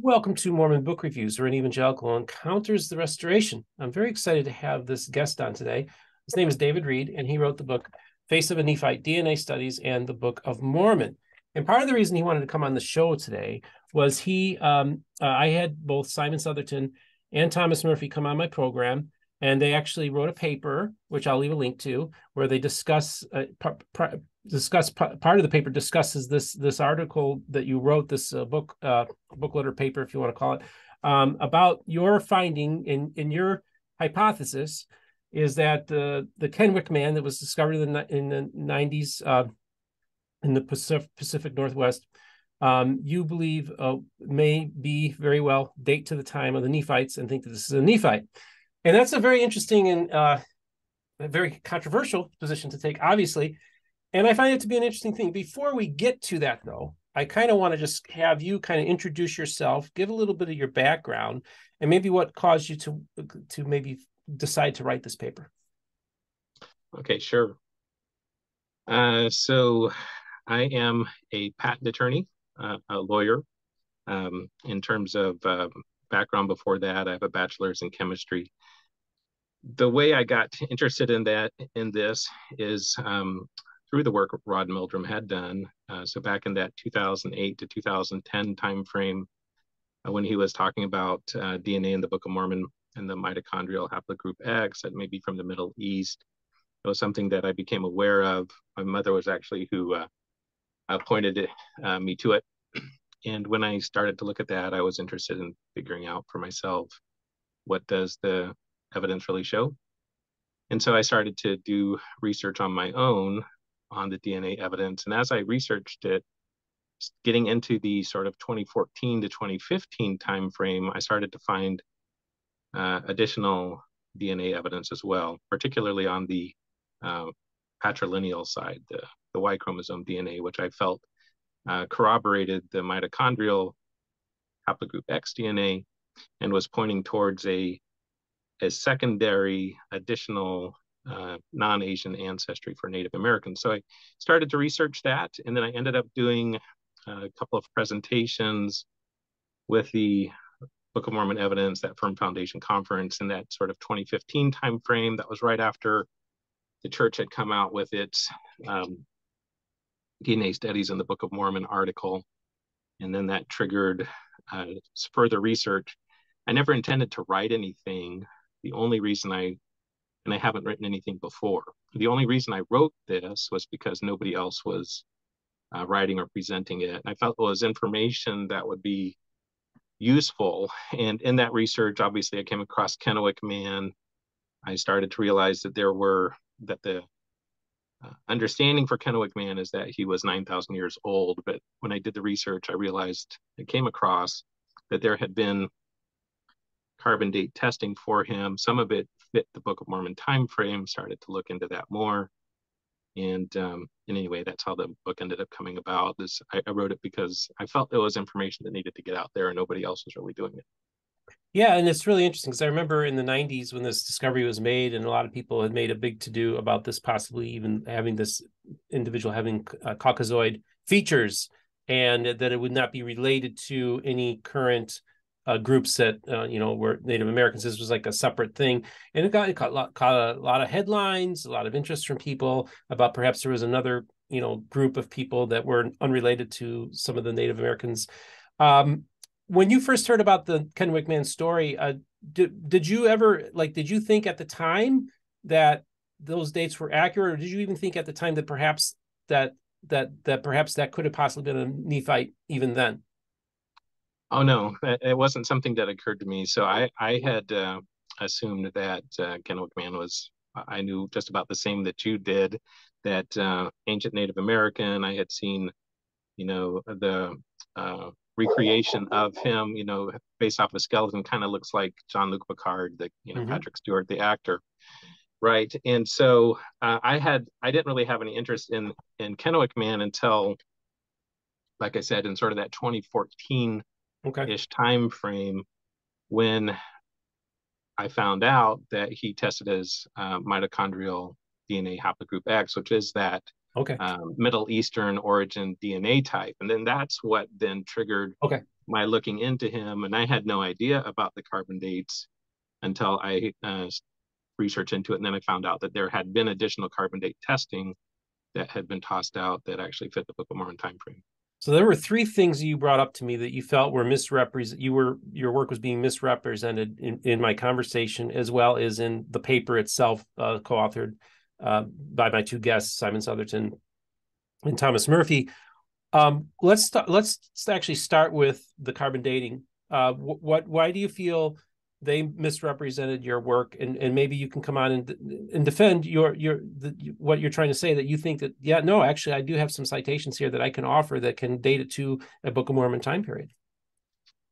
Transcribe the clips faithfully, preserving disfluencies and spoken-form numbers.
Welcome to Mormon Book Reviews, where an evangelical encounters the restoration. I'm very excited to have this guest on today. His name is David Read, and he wrote the book Face of a Nephite, D N A Studies, and the Book of Mormon. And part of the reason he wanted to come on the show today was he, um, uh, I had both Simon Southerton and Thomas Murphy come on my program, and they actually wrote a paper, which I'll leave a link to, where they discuss, uh, par par discuss par part of the paper discusses this this article that you wrote, this uh, book, uh, booklet or paper, if you want to call it, um, about your finding in, in your hypothesis is that uh, the Kennewick Man that was discovered in the, in the nineties uh, in the Pacific, Pacific Northwest, um, you believe uh, may be very well date to the time of the Nephites and think that this is a Nephite. And that's a very interesting and uh, very controversial position to take, obviously. And I find it to be an interesting thing. Before we get to that, though, I kind of want to just have you kind of introduce yourself, give a little bit of your background, and maybe what caused you to to maybe decide to write this paper. Okay, sure. Uh, so I am a patent attorney, uh, a lawyer. Um, in terms of um, background before that, I have a bachelor's in chemistry. The way I got interested in that, in this, is um, through the work Rod Meldrum had done. Uh, so back in that two thousand eight to two thousand ten timeframe, uh, when he was talking about uh, D N A in the Book of Mormon and the mitochondrial haplogroup X, that may be from the Middle East. It was something that I became aware of. My mother was actually who uh, pointed it, uh, me to it. And when I started to look at that, I was interested in figuring out for myself, what does the evidence really show? And so I started to do research on my own on the D N A evidence. And as I researched it, getting into the sort of twenty fourteen to twenty fifteen timeframe, I started to find uh, additional D N A evidence as well, particularly on the uh, patrilineal side, the, the Y chromosome D N A, which I felt uh, corroborated the mitochondrial haplogroup X D N A and was pointing towards a, a secondary additional Uh, non-Asian ancestry for Native Americans. So I started to research that, and then I ended up doing a couple of presentations with the Book of Mormon Evidence, that Firm Foundation Conference, in that sort of twenty fifteen timeframe. That was right after the church had come out with its um, D N A Studies in the Book of Mormon article, and then that triggered uh, further research. I never intended to write anything. The only reason I And I haven't written anything before. The only reason I wrote this was because nobody else was uh, writing or presenting it. And I felt it was information that would be useful. And in that research, obviously, I came across Kennewick Man. I started to realize that there were, that the uh, understanding for Kennewick Man is that he was nine thousand years old. But when I did the research, I realized, I came across that there had been carbon date testing for him. Some of it fit the Book of Mormon time frame, started to look into that more. And um, in any way, that's how the book ended up coming about. This I, I wrote it because I felt it was information that needed to get out there and nobody else was really doing it. Yeah, and it's really interesting because I remember in the nineties when this discovery was made and a lot of people had made a big to-do about this possibly even having this individual having uh, Caucasoid features and that it would not be related to any current Uh, groups that, uh, you know, were Native Americans. This was like a separate thing. And it got, it got, lot, got a lot of headlines, a lot of interest from people about perhaps there was another, you know, group of people that were unrelated to some of the Native Americans. Um, when you first heard about the Kennewick Man story, uh, did, did you ever, like, did you think at the time that those dates were accurate? Or did you even think at the time that perhaps that, that, that perhaps that could have possibly been a Nephite even then? Oh, no, it wasn't something that occurred to me. So I, I had uh, assumed that uh, Kennewick Man was, I knew just about the same that you did, that uh, ancient Native American. I had seen, you know, the uh, recreation of him, you know, based off a skeleton, kind of looks like Jean-Luc Picard, the, you know, mm-hmm. Patrick Stewart, the actor. Right. And so uh, I had, I didn't really have any interest in, in Kennewick Man until, like I said, in sort of that twenty fourteen Okay. ish time frame when I found out that he tested his uh, mitochondrial D N A haplogroup X, which is that okay, um, Middle Eastern origin D N A type. And then that's what then triggered okay. my looking into him. And I had no idea about the carbon dates until I uh, researched into it. And then I found out that there had been additional carbon date testing that had been tossed out that actually fit the Book of Mormon time frame. So there were three things you brought up to me that you felt were misrepresent. You were your work was being misrepresented in, in my conversation, as well as in the paper itself, uh, co-authored uh, by my two guests, Simon Southerton and Thomas Murphy. Um, let's st- let's actually start with the carbon dating. Uh, wh- what why do you feel they misrepresented your work, and and maybe you can come on and and defend your your the, what you're trying to say, that you think that, yeah, no, actually I do have some citations here that I can offer that can date it to a Book of Mormon time period.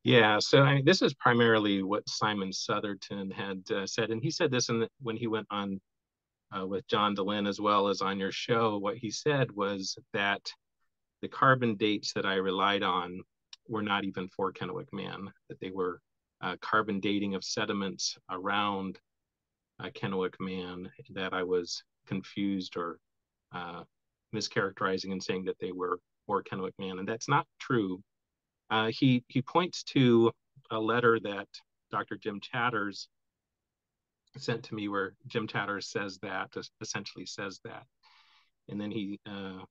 Yeah, so I mean, this is primarily what Simon Southerton had uh, said, and he said this in the, when he went on uh, with John Dehlin as well as on your show. What he said was that the carbon dates that I relied on were not even for Kennewick Man, that they were Uh, carbon dating of sediments around uh, Kennewick Man, that I was confused or uh, mischaracterizing and saying that they were for Kennewick Man, and that's not true. Uh, he he points to a letter that Doctor Jim Chatters sent to me, where Jim Chatters says that, essentially says that, and then he uh,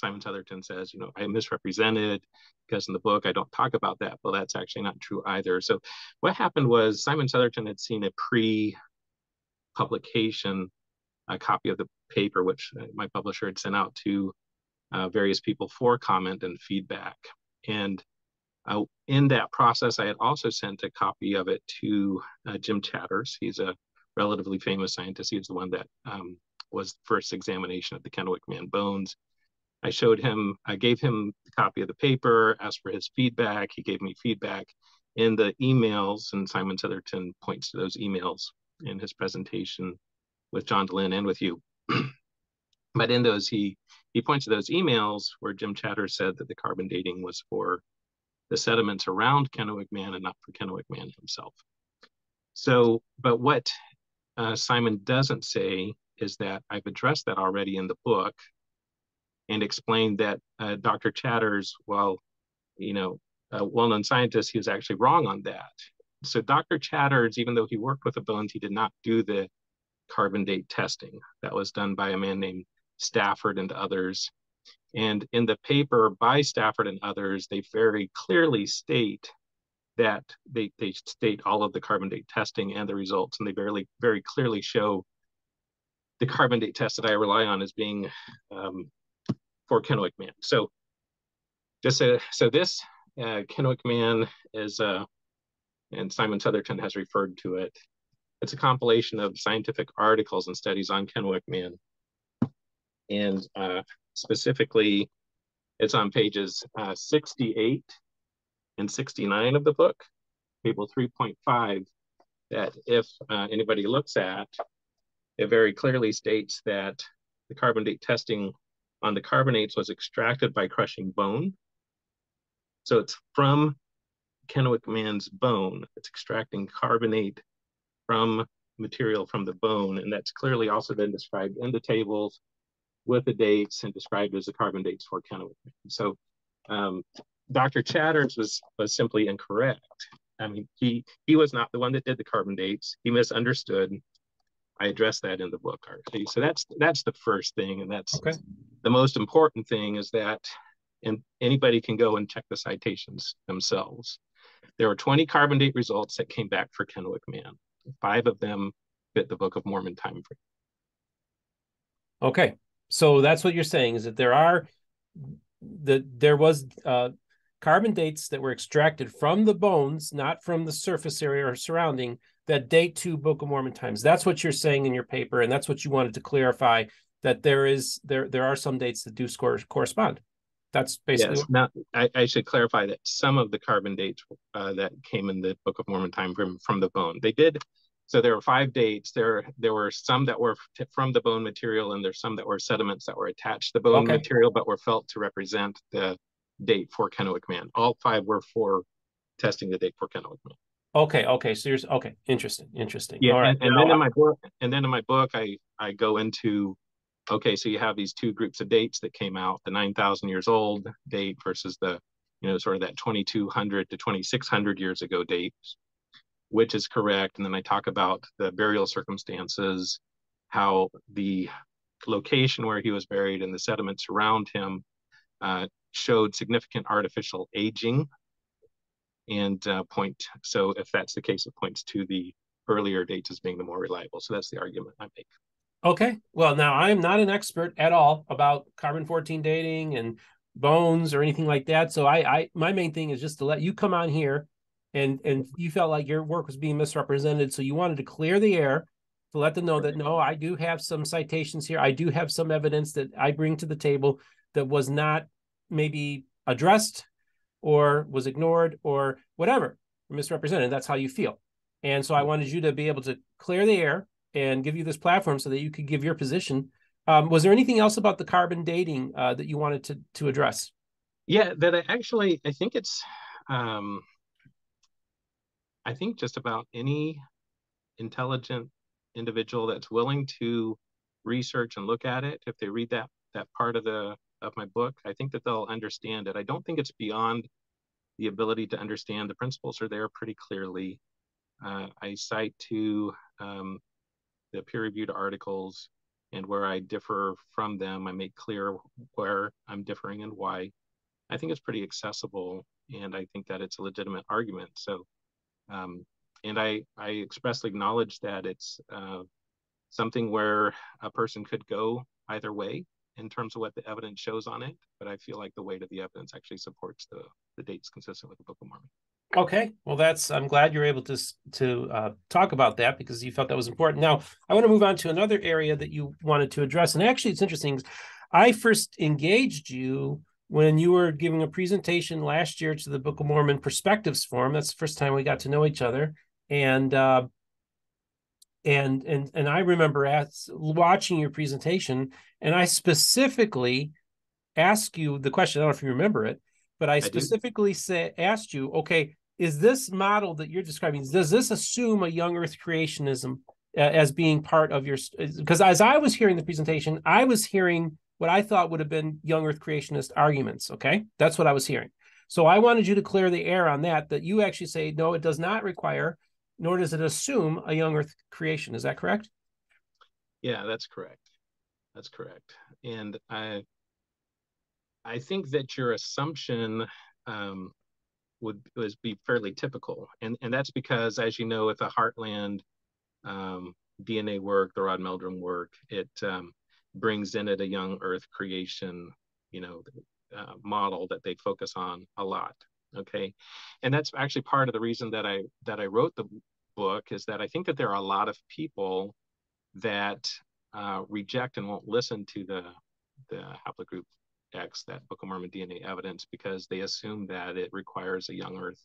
Simon Southerton says, you know, I misrepresented because in the book I don't talk about that. Well, that's actually not true either. So what happened was Simon Southerton had seen a pre-publication a copy of the paper, which my publisher had sent out to uh, various people for comment and feedback. And uh, in that process, I had also sent a copy of it to uh, Jim Chatters. He's a relatively famous scientist. He was the one that um, was the first examination of the Kennewick Man bones. I showed him, I gave him the copy of the paper, asked for his feedback. He gave me feedback in the emails, and Simon Southerton points to those emails in his presentation with John Dehlin and with you. But in those, he, he points to those emails where Jim Chatters said that the carbon dating was for the sediments around Kennewick Man and not for Kennewick Man himself. So, but what uh, Simon doesn't say is that I've addressed that already in the book, and explained that uh, Doctor Chatters, while, you know, a well-known scientist, he was actually wrong on that. So Doctor Chatters, even though he worked with the bones, he did not do the carbon date testing. That was done by a man named Stafford and others. And in the paper by Stafford and others, they very clearly state that they, they state all of the carbon date testing and the results, and they very, very clearly show the carbon date test that I rely on as being um, for Kennewick Man. So just a, so this uh, Kennewick Man is, uh, and Simon Southerton has referred to it, it's a compilation of scientific articles and studies on Kennewick Man. And uh, specifically, it's on pages uh, sixty-eight and sixty-nine of the book, table three point five, that if uh, anybody looks at, it very clearly states that the carbon date testing on the carbonates was extracted by crushing bone. So it's from Kennewick Man's bone. It's extracting carbonate from material from the bone. And that's clearly also been described in the tables with the dates and described as the carbon dates for Kennewick Man. So um, Doctor Chatters was, was simply incorrect. I mean, he, he was not the one that did the carbon dates. He misunderstood. I addressed that in the book already. So that's that's the first thing, and that's okay. The most important thing is that, and anybody can go and check the citations themselves. There were twenty carbon date results that came back for Kennewick Man. Five of them fit the Book of Mormon time frame. Okay, so that's what you're saying, is that there are that there was uh, carbon dates that were extracted from the bones, not from the surface area or surrounding, that date to Book of Mormon times. That's what you're saying in your paper, and that's what you wanted to clarify, that there is there there are some dates that do score, correspond. That's basically... Yes. Now, I, I should clarify that some of the carbon dates uh, that came in the Book of Mormon time frame from the bone, they did. So there were five dates. There, there were some that were from the bone material, and there's some that were sediments that were attached to the bone okay. material, but were felt to represent the date for Kennewick Man. All five were for testing the date for Kennewick Man. Okay. Okay. So you're okay. Interesting. Interesting. Yeah. All right. And, and then in my book, and then in my book, I I go into okay, so you have these two groups of dates that came out, the nine thousand years old date versus the, you know, sort of that twenty-two hundred to twenty-six hundred years ago date, which is correct. And then I talk about the burial circumstances, how the location where he was buried and the sediments around him uh, showed significant artificial aging. And uh, point, so if that's the case, it points to the earlier dates as being the more reliable. So that's the argument I make. Okay. Well, now I'm not an expert at all about carbon fourteen dating and bones or anything like that. So I, I my main thing is just to let you come on here, and and you felt like your work was being misrepresented. So you wanted to clear the air to let them know that, no, I do have some citations here. I do have some evidence that I bring to the table that was not maybe addressed or was ignored or whatever, misrepresented. That's how you feel. And so I wanted you to be able to clear the air and give you this platform so that you could give your position. Um, was there anything else about the carbon dating uh, that you wanted to, to address? Yeah, that I actually, I think it's, um, I think just about any intelligent individual that's willing to research and look at it, if they read that that part of the of my book, I think that they'll understand it. I don't think it's beyond the ability to understand. The principles are there pretty clearly. Uh, I cite to um, the peer-reviewed articles, and where I differ from them, I make clear where I'm differing and why. I think it's pretty accessible, and I think that it's a legitimate argument. So, um, and I, I expressly acknowledge that it's uh, something where a person could go either way in terms of what the evidence shows on it, but I feel like the weight of the evidence actually supports the, the dates consistent with the Book of Mormon. Okay, well, that's, I'm glad you're able to, to uh, talk about that because you felt that was important. Now, I want to move on to another area that you wanted to address. And actually, it's interesting. I first engaged you when you were giving a presentation last year to the Book of Mormon Perspectives Forum. That's the first time we got to know each other. And uh, and and and I remember as, watching your presentation, and I specifically asked you the question, I don't know if you remember it, but I, I specifically say, asked you, okay, is this model that you're describing, does this assume a young earth creationism uh, as being part of your, because as I was hearing the presentation, I was hearing what I thought would have been young earth creationist arguments, okay? That's what I was hearing. So I wanted you to clear the air on that, that you actually say, no, it does not require, nor does it assume a young earth creation. Is that correct? Yeah, that's correct. That's correct. And I... I think that your assumption um, would, would be fairly typical. And, and that's because, as you know, with the Heartland um, D N A work, the Rod Meldrum work, it um, brings in it a young earth creation, you know, uh, model that they focus on a lot, okay? And that's actually part of the reason that I, that I wrote the book is that I think that there are a lot of people that uh, reject and won't listen to the, the haplogroup X, that Book of Mormon D N A evidence, because they assume that it requires a young earth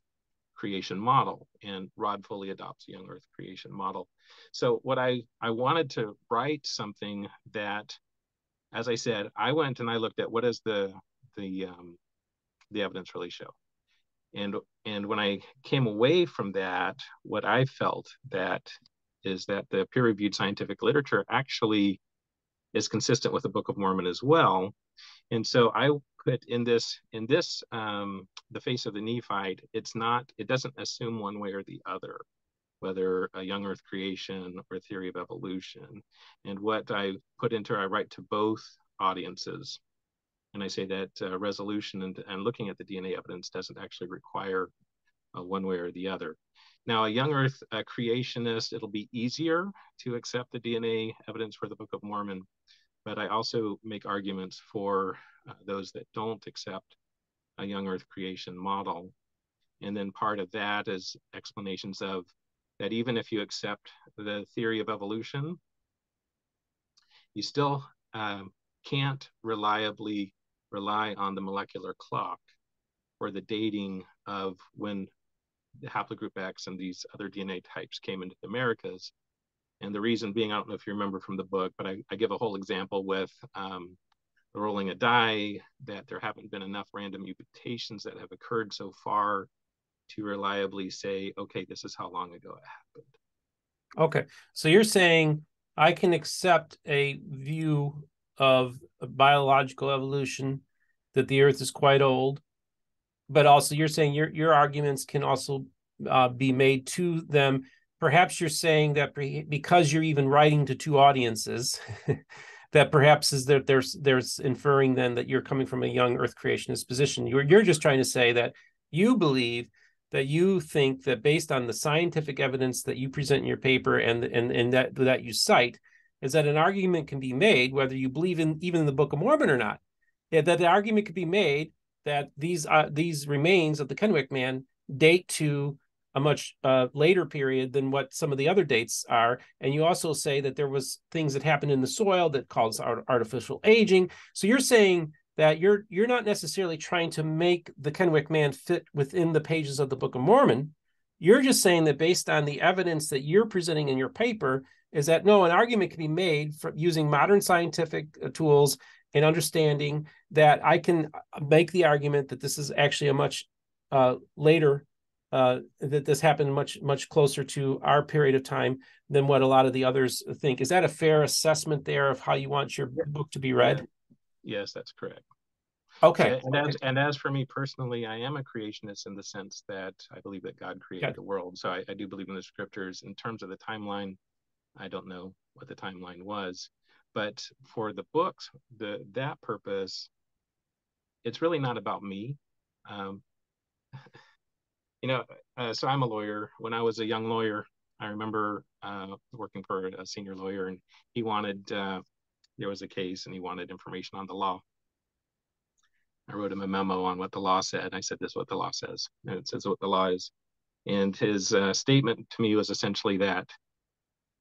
creation model, and Rod fully adopts a young earth creation model. So what I, I wanted to write something that, as I said, I went and I looked at what does the, the, um, the evidence really show? And, and when I came away from that, what I felt that is that the peer-reviewed scientific literature actually is consistent with the Book of Mormon as well. And so I put in this, in this, um, the Face of the Nephite, it's not, it doesn't assume one way or the other, whether a young earth creation or theory of evolution. And what I put into, I write to both audiences. And I say that uh, resolution and, and looking at the D N A evidence doesn't actually require uh, one way or the other. Now, a young earth uh, creationist, it'll be easier to accept the D N A evidence for the Book of Mormon. But I also make arguments for uh, those that don't accept a young earth creation model. And then part of that is explanations of that even if you accept the theory of evolution, you still um, can't reliably rely on the molecular clock or the dating of when the haplogroup X and these other D N A types came into the Americas. And the reason being, I don't know if you remember from the book, but I, I give a whole example with um, rolling a die, that there haven't been enough random mutations that have occurred so far to reliably say, okay, this is how long ago it happened. Okay. So you're saying I can accept a view of biological evolution, that the earth is quite old, but also you're saying your your arguments can also uh, be made to them. Perhaps you're saying that pre because you're even writing to two audiences, that perhaps is that there's there's inferring then that you're coming from a young earth creationist position. You're you're just trying to say that you believe that you think that based on the scientific evidence that you present in your paper and and and that that you cite, is that an argument can be made, whether you believe in even in the Book of Mormon or not, that the argument could be made that these uh, these remains of the Kennewick Man date to a much uh, later period than what some of the other dates are. And you also say that there was things that happened in the soil that caused artificial aging. So you're saying that you're you're not necessarily trying to make the Kennewick Man fit within the pages of the Book of Mormon. You're just saying that based on the evidence that you're presenting in your paper, is that no, an argument can be made for using modern scientific tools and understanding that I can make the argument that this is actually a much uh, later, uh, that this happened much, much closer to our period of time than what a lot of the others think. Is that a fair assessment there of how you want your book to be read? Yes, that's correct. Okay. And, and, as, and as for me personally, I am a creationist in the sense that I believe that God created okay. the world. So I, I do believe in the scriptures. In terms of the timeline, I don't know what the timeline was. But for the books, the that purpose, it's really not about me. Um, you know, uh, so I'm a lawyer. When I was a young lawyer, I remember uh, working for a senior lawyer, and he wanted, uh, there was a case, and he wanted information on the law. I wrote him a memo on what the law said. And I said, this is what the law says. And it says what the law is. And his uh, statement to me was essentially that,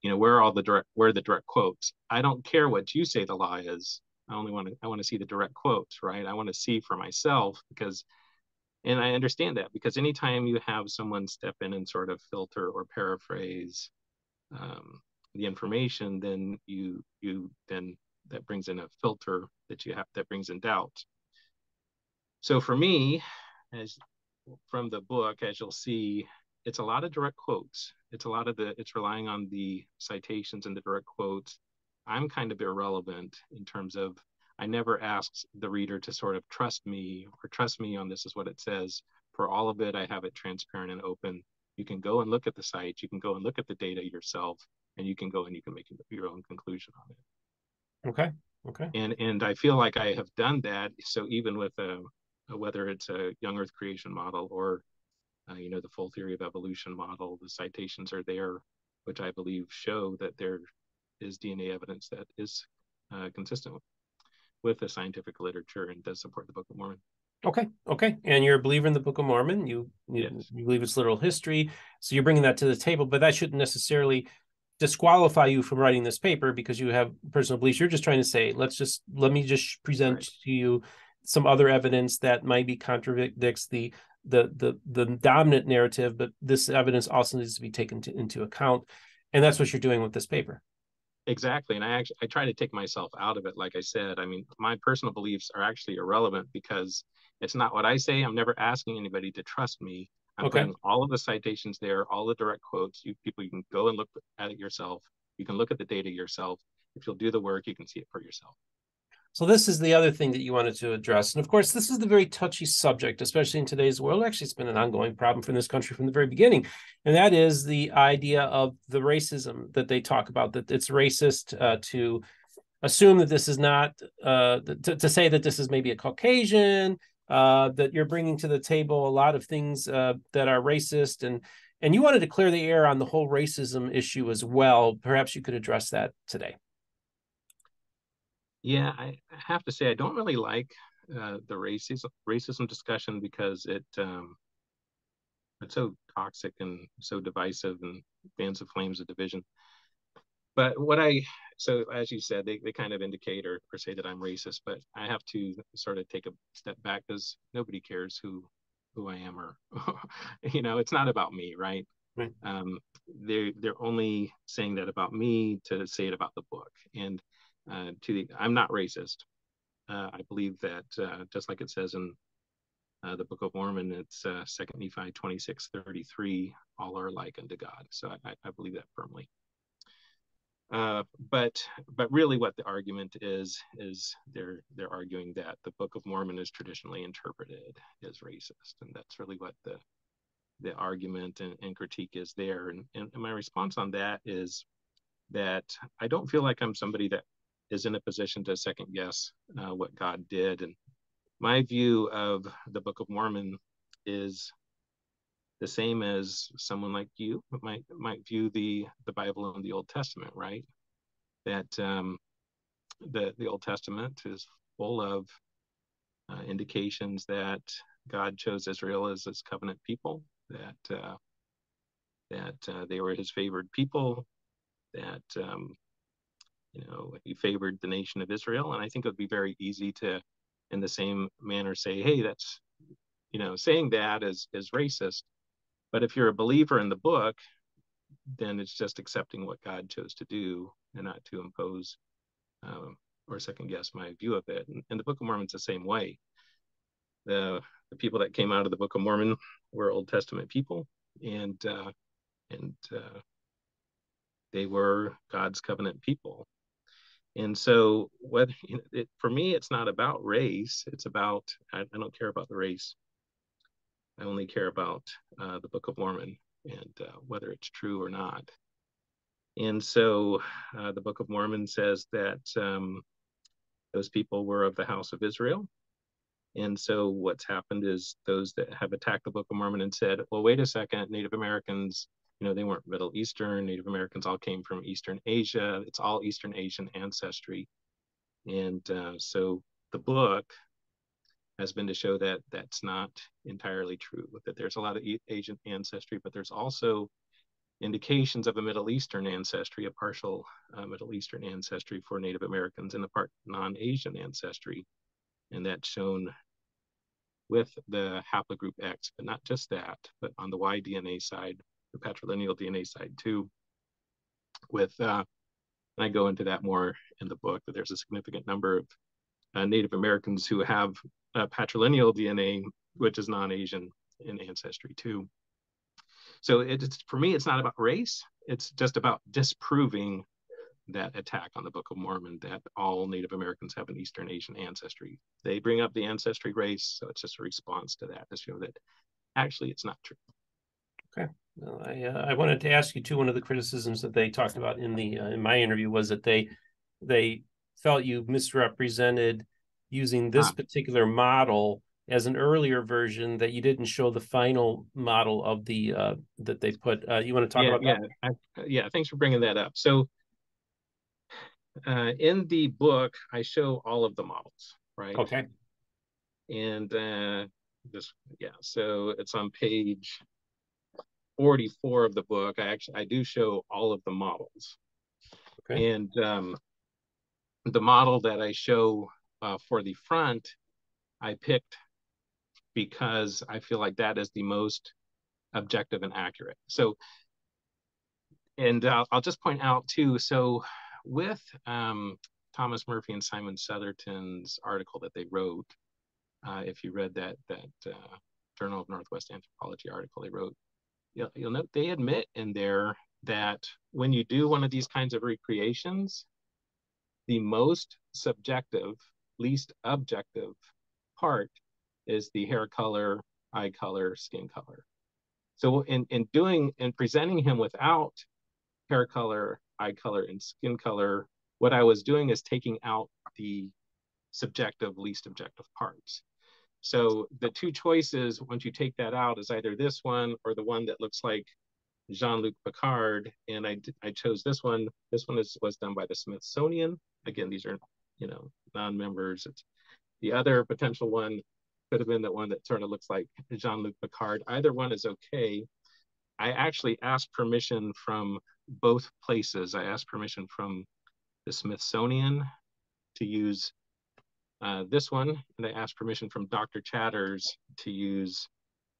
you know, where are all the direct, where are the direct quotes? I don't care what you say the law is. I only want to, I want to see the direct quotes, right? I want to see for myself because, and I understand that because anytime you have someone step in and sort of filter or paraphrase um, the information, then you, you, then that brings in a filter that you have, that brings in doubt. So for me, as from the book, as you'll see, it's a lot of direct quotes. It's a lot of the, it's relying on the citations and the direct quotes. I'm kind of irrelevant in terms of, I never asked the reader to sort of trust me or trust me on this is what it says. For all of it, I have it transparent and open. You can go and look at the site. You can go and look at the data yourself, and you can go and you can make your own conclusion on it. Okay, okay. And, and I feel like I have done that. So even with a, a whether it's a young earth creation model or Uh, you know, the full theory of evolution model, the citations are there, which I believe show that there is D N A evidence that is uh, consistent with, with the scientific literature and does support the Book of Mormon. Okay. Okay. And you're a believer in the Book of Mormon. You, you, yes. you believe it's literal history. So you're bringing that to the table, but that shouldn't necessarily disqualify you from writing this paper because you have personal beliefs. You're just trying to say, let's just, let me just present right. to you some other evidence that might be contradicts the The, the the dominant narrative, but this evidence also needs to be taken to, into account, and that's what you're doing with this paper. Exactly, and I actually I try to take myself out of it. Like I said, I mean, my personal beliefs are actually irrelevant because it's not what I say. I'm never asking anybody to trust me. I'm okay. putting all of the citations there, all the direct quotes. You people, you can go and look at it yourself. You can look at the data yourself. If you'll do the work, you can see it for yourself. So this is the other thing that you wanted to address. And of course, this is the very touchy subject, especially in today's world. Actually, it's been an ongoing problem for this country from the very beginning. And that is the idea of the racism that they talk about, that it's racist uh, to assume that this is not, uh, to, to say that this is maybe a Caucasian, uh, that you're bringing to the table a lot of things uh, that are racist. And, and you wanted to clear the air on the whole racism issue as well. Perhaps you could address that today. Yeah, I have to say I don't really like uh, the racism racism discussion because it um, it's so toxic and so divisive and fans of flames of division. But what I so as you said, they, they kind of indicate or, or say that I'm racist, but I have to sort of take a step back because nobody cares who who I am or you know it's not about me, right? Right. Um, they're they're only saying that about me to say it about the book and. Uh, to the, I'm not racist. Uh, I believe that uh, just like it says in uh, the Book of Mormon, it's uh, Second Nephi twenty-six thirty-three, all are like unto God. So I, I believe that firmly. Uh, but but really what the argument is, is they're they're arguing that the Book of Mormon is traditionally interpreted as racist. And that's really what the the argument and, and critique is there. And, and, and my response on that is that I don't feel like I'm somebody that is in a position to second guess uh, what God did. And my view of the Book of Mormon is the same as someone like you might might view the the Bible and the Old Testament, right? That um, the the Old Testament is full of uh, indications that God chose Israel as His covenant people, that uh, that uh, they were His favored people, that um, you know, He favored the nation of Israel, and I think it would be very easy to, in the same manner, say, hey, that's, you know, saying that is is racist. But if you're a believer in the book, then it's just accepting what God chose to do and not to impose um, or second guess my view of it. And, and the Book of Mormon's the same way. The, the people that came out of the Book of Mormon were Old Testament people, and uh, and uh, they were God's covenant people. And so, what you know, it, for me, it's not about race. It's about, I, I don't care about the race. I only care about uh, the Book of Mormon and uh, whether it's true or not. And so uh, the Book of Mormon says that um, those people were of the house of Israel. And so what's happened is those that have attacked the Book of Mormon and said, well, wait a second, Native Americans, you know, they weren't Middle Eastern. Native Americans all came from Eastern Asia. It's all Eastern Asian ancestry. And uh, so the book has been to show that that's not entirely true, that there's a lot of Asian ancestry, but there's also indications of a Middle Eastern ancestry, a partial uh, Middle Eastern ancestry for Native Americans and a part non-Asian ancestry. And that's shown with the haplogroup X, but not just that, but on the Y D N A side, the patrilineal D N A side too, with, uh, and I go into that more in the book, that there's a significant number of uh, Native Americans who have Uh, patrilineal D N A, which is non-Asian in ancestry too. So it, it's, for me, it's not about race. It's just about disproving that attack on the Book of Mormon that all Native Americans have an Eastern Asian ancestry. They bring up the ancestry race, so it's just a response to that to show that actually it's not true. Okay. Well, I, uh, I wanted to ask you too, one of the criticisms that they talked about in the uh, in my interview was that they they felt you misrepresented using this particular model as an earlier version, that you didn't show the final model of the uh, that they put. Uh, you want to talk yeah, about yeah. that? I, yeah, thanks for bringing that up. So uh, in the book, I show all of the models, right? Okay. And uh, this, yeah, so it's on page forty-four of the book. I actually, I do show all of the models. Okay. And um, the model that I show Uh, for the front, I picked because I feel like that is the most objective and accurate. So, and uh, I'll just point out too, so with um, Thomas Murphy and Simon Southerton's article that they wrote, uh, if you read that that uh, Journal of Northwest Anthropology article they wrote, you'll, you'll note they admit in there that when you do one of these kinds of recreations, the most subjective, least objective part is the hair color, eye color, skin color. So in, in doing and presenting him without hair color, eye color, and skin color, what I was doing is taking out the subjective, least objective parts. So the two choices, once you take that out, is either this one or the one that looks like Jean-Luc Picard. And I, I chose this one. This one is, was done by the Smithsonian. Again, these are, you know, non-members. It's, the other potential one could have been the one that sort of looks like Jean-Luc Picard. Either one is okay. I actually asked permission from both places. I asked permission from the Smithsonian to use uh, this one, and I asked permission from Doctor Chatters to use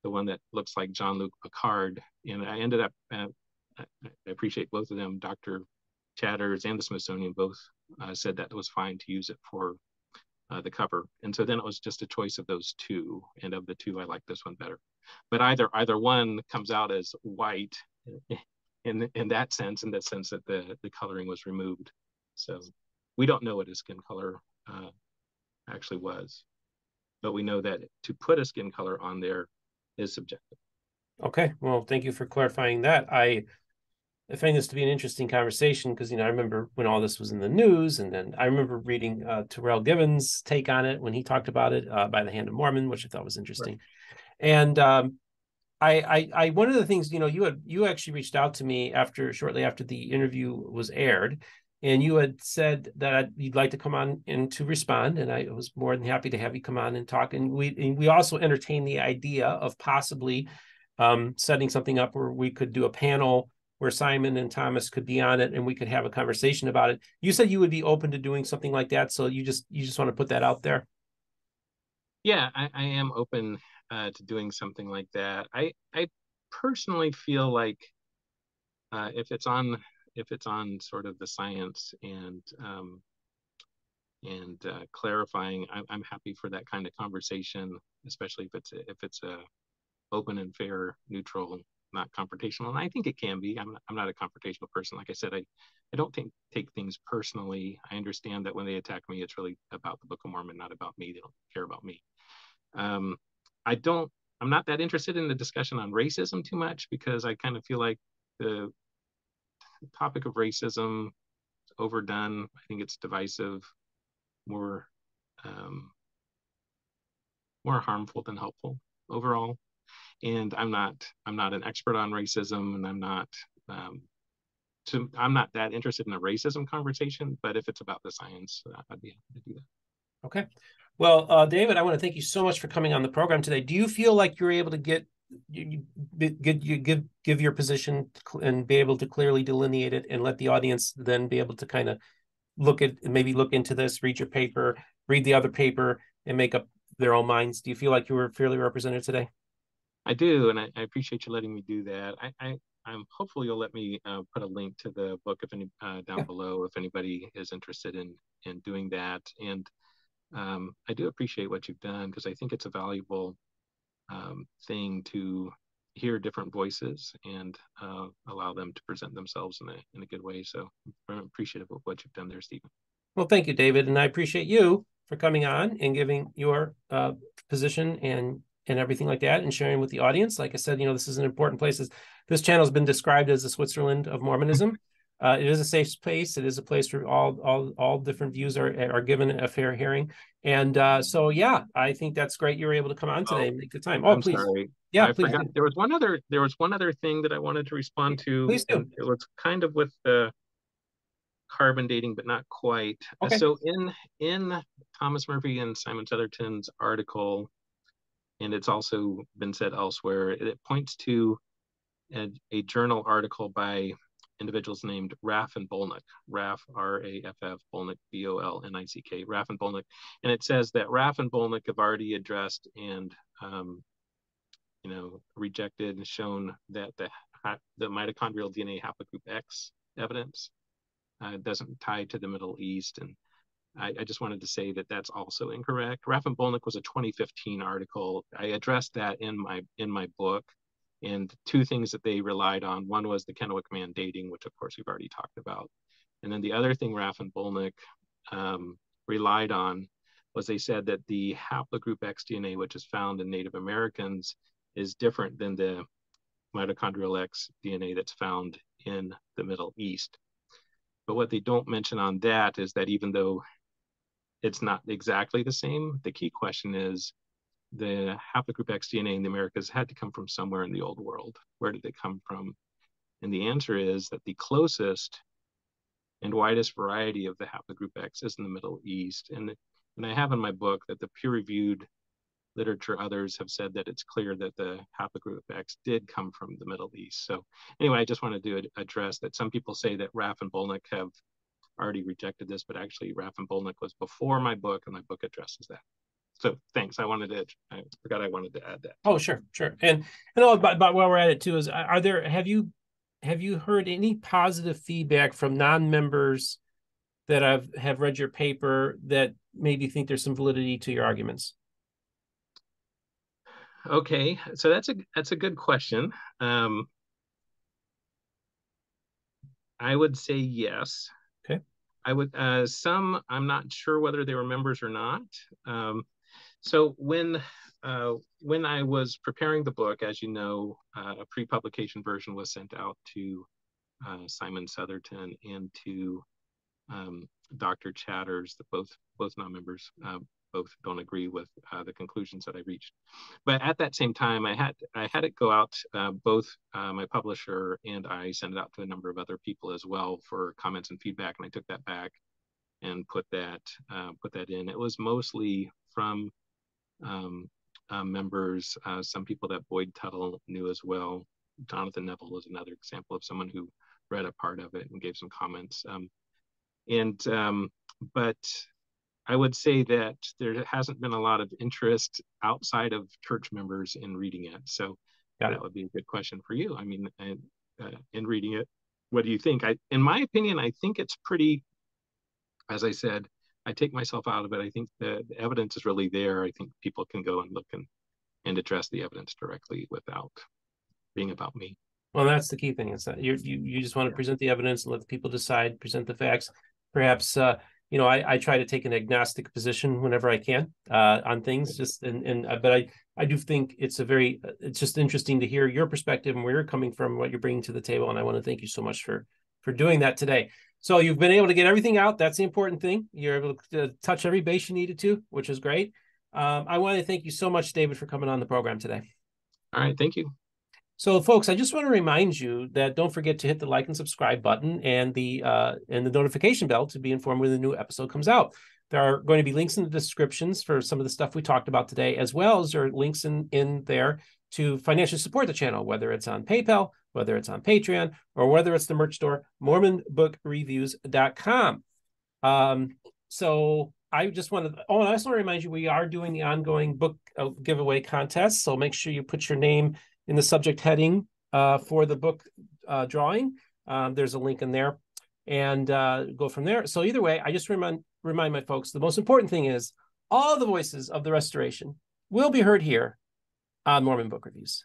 the one that looks like Jean-Luc Picard. And I ended up, uh, I appreciate both of them, Doctor Chatters and the Smithsonian both uh, said that it was fine to use it for uh, the cover. And so then it was just a choice of those two. And of the two, I like this one better. But either either one comes out as white in in that sense, in the sense that the the coloring was removed. So we don't know what his skin color uh, actually was, but we know that to put a skin color on there is subjective. Okay, well, thank you for clarifying that. I I find this to be an interesting conversation because, you know, I remember when all this was in the news, and then I remember reading uh, Terrell Givens' take on it when he talked about it, uh, By the Hand of Mormon, which I thought was interesting. Right. And um, I, I, I, one of the things, you know, you had, you actually reached out to me after, shortly after the interview was aired, and you had said that you'd like to come on and to respond. And I was more than happy to have you come on and talk. And we, and we also entertained the idea of possibly um, setting something up where we could do a panel where Simon and Thomas could be on it and we could have a conversation about it. You said you would be open to doing something like that. So you just, you just want to put that out there. Yeah, I, I am open uh, to doing something like that. I, I personally feel like uh, if it's on, if it's on sort of the science and, um, and uh, clarifying, I, I'm happy for that kind of conversation, especially if it's, if it's a open and fair, neutral, not confrontational. And I think it can be. I'm not, I'm not a confrontational person. Like I said, I, I don't think, take things personally. I understand that when they attack me, it's really about the Book of Mormon, not about me. They don't care about me. Um, I don't, I'm not that interested in the discussion on racism too much, because I kind of feel like the topic of racism is overdone. I think it's divisive, more, um, more harmful than helpful overall. And I'm not, I'm not an expert on racism, and I'm not, um, to, I'm not that interested in a racism conversation. But if it's about the science, I'd be happy to do that. Okay. Well, uh, David, I want to thank you so much for coming on the program today. Do you feel like you're able to get, you, you, get, you give give your position and be able to clearly delineate it, and let the audience then be able to kind of look at, maybe look into this, read your paper, read the other paper, and make up their own minds? Do you feel like you were fairly represented today? I do, and I, I appreciate you letting me do that. I, I, I'm hopeful you'll let me uh, put a link to the book if any, uh, down yeah. below if anybody is interested in in doing that. And um, I do appreciate what you've done, because I think it's a valuable um, thing to hear different voices and uh, allow them to present themselves in a, in a good way. So I'm appreciative of what you've done there, Stephen. Well, thank you, David, and I appreciate you for coming on and giving your uh, position and and everything like that, and sharing with the audience. Like I said, you know, this is an important place. This channel has been described as the Switzerland of Mormonism. Uh, it is a safe space. It is a place where all all, all different views are, are given a fair hearing. And uh, so, yeah, I think that's great. You were able to come on today oh, and make the time. Oh, I'm please. Sorry. Yeah, I please. Forgot. There was one other, there was one other thing that I wanted to respond to. Please do. It was kind of with the carbon dating, but not quite. Okay. So in, in Thomas Murphy and Simon Southerton's article, and it's also been said elsewhere, it points to a, a journal article by individuals named Raff and Bolnick, Raff, R A F F, Bolnick, B O L N I C K, Raff and Bolnick. And it says that Raff and Bolnick have already addressed and, um, you know, rejected and shown that the, the mitochondrial D N A haplogroup X evidence uh, doesn't tie to the Middle East. And I, I just wanted to say that that's also incorrect. Raff and Bolnick was a twenty fifteen article. I addressed that in my in my book, and two things that they relied on. One was the Kennewick Man dating, which of course we've already talked about. And then the other thing Raff and Bolnick um, relied on was they said that the haplogroup X D N A, which is found in Native Americans, is different than the mitochondrial X D N A that's found in the Middle East. But what they don't mention on that is that even though it's not exactly the same, the key question is the haplogroup X D N A in the Americas had to come from somewhere in the old world. Where did they come from? And the answer is that the closest and widest variety of the haplogroup X is in the Middle East. And, and I have in my book that the peer-reviewed literature, others have said that it's clear that the haplogroup X did come from the Middle East. So anyway, I just wanted to address that. Some people say that Raff and Bolnick have already rejected this, but actually Raff and Bolnick was before my book, and my book addresses that. So thanks. I wanted to, I forgot I wanted to add that. Oh, sure, sure. And and all about, about while we're at it too is, are there, have you, have you heard any positive feedback from non-members that I've, have read your paper that maybe think there's some validity to your arguments? Okay, so that's a, that's a good question. Um, I would say yes. Okay. I would, uh, some, I'm not sure whether they were members or not. Um, so when, uh, when I was preparing the book, as you know, uh, a pre-publication version was sent out to uh, Simon Southerton and to um, Doctor Chatters, that both, both non-members, uh, both don't agree with uh, the conclusions that I reached. But at that same time, I had I had it go out, uh, both uh, my publisher and I sent it out to a number of other people as well for comments and feedback. And I took that back and put that uh, put that in. It was mostly from um, uh, members, uh, some people that Boyd Tuttle knew as well. Jonathan Neville was another example of someone who read a part of it and gave some comments. Um, and um, but I would say that there hasn't been a lot of interest outside of church members in reading it. So Got that it. would be a good question for you. I mean, and, uh, in reading it, what do you think? I, in my opinion, I think it's pretty, as I said, I take myself out of it. I think the, the evidence is really there. I think people can go and look and, and address the evidence directly without being about me. Well, that's the key thing. It's that you, you, you just want to present the evidence and let the people decide, present the facts, perhaps, uh, you know, I, I try to take an agnostic position whenever I can uh, on things. Just and and but I I do think it's a very it's just interesting to hear your perspective and where you're coming from, what you're bringing to the table. And I want to thank you so much for for doing that today. So you've been able to get everything out. That's the important thing. You're able to touch every base you needed to, which is great. Um, I want to thank you so much, David, for coming on the program today. All right, thank you. So, folks, I just want to remind you that don't forget to hit the like and subscribe button and the uh, and the notification bell to be informed when the new episode comes out. There are going to be links in the descriptions for some of the stuff we talked about today, as well as there are links in, in there to financially support the channel, whether it's on PayPal, whether it's on Patreon, or whether it's the merch store, Mormon Book Reviews dot com. Um, so I just want to, oh, and I just want to remind you, we are doing the ongoing book giveaway contest. So make sure you put your name in the subject heading uh, for the book uh, drawing. Um, there's a link in there and uh, go from there. So either way, I just remind, remind my folks, the most important thing is all the voices of the restoration will be heard here on Mormon Book Reviews.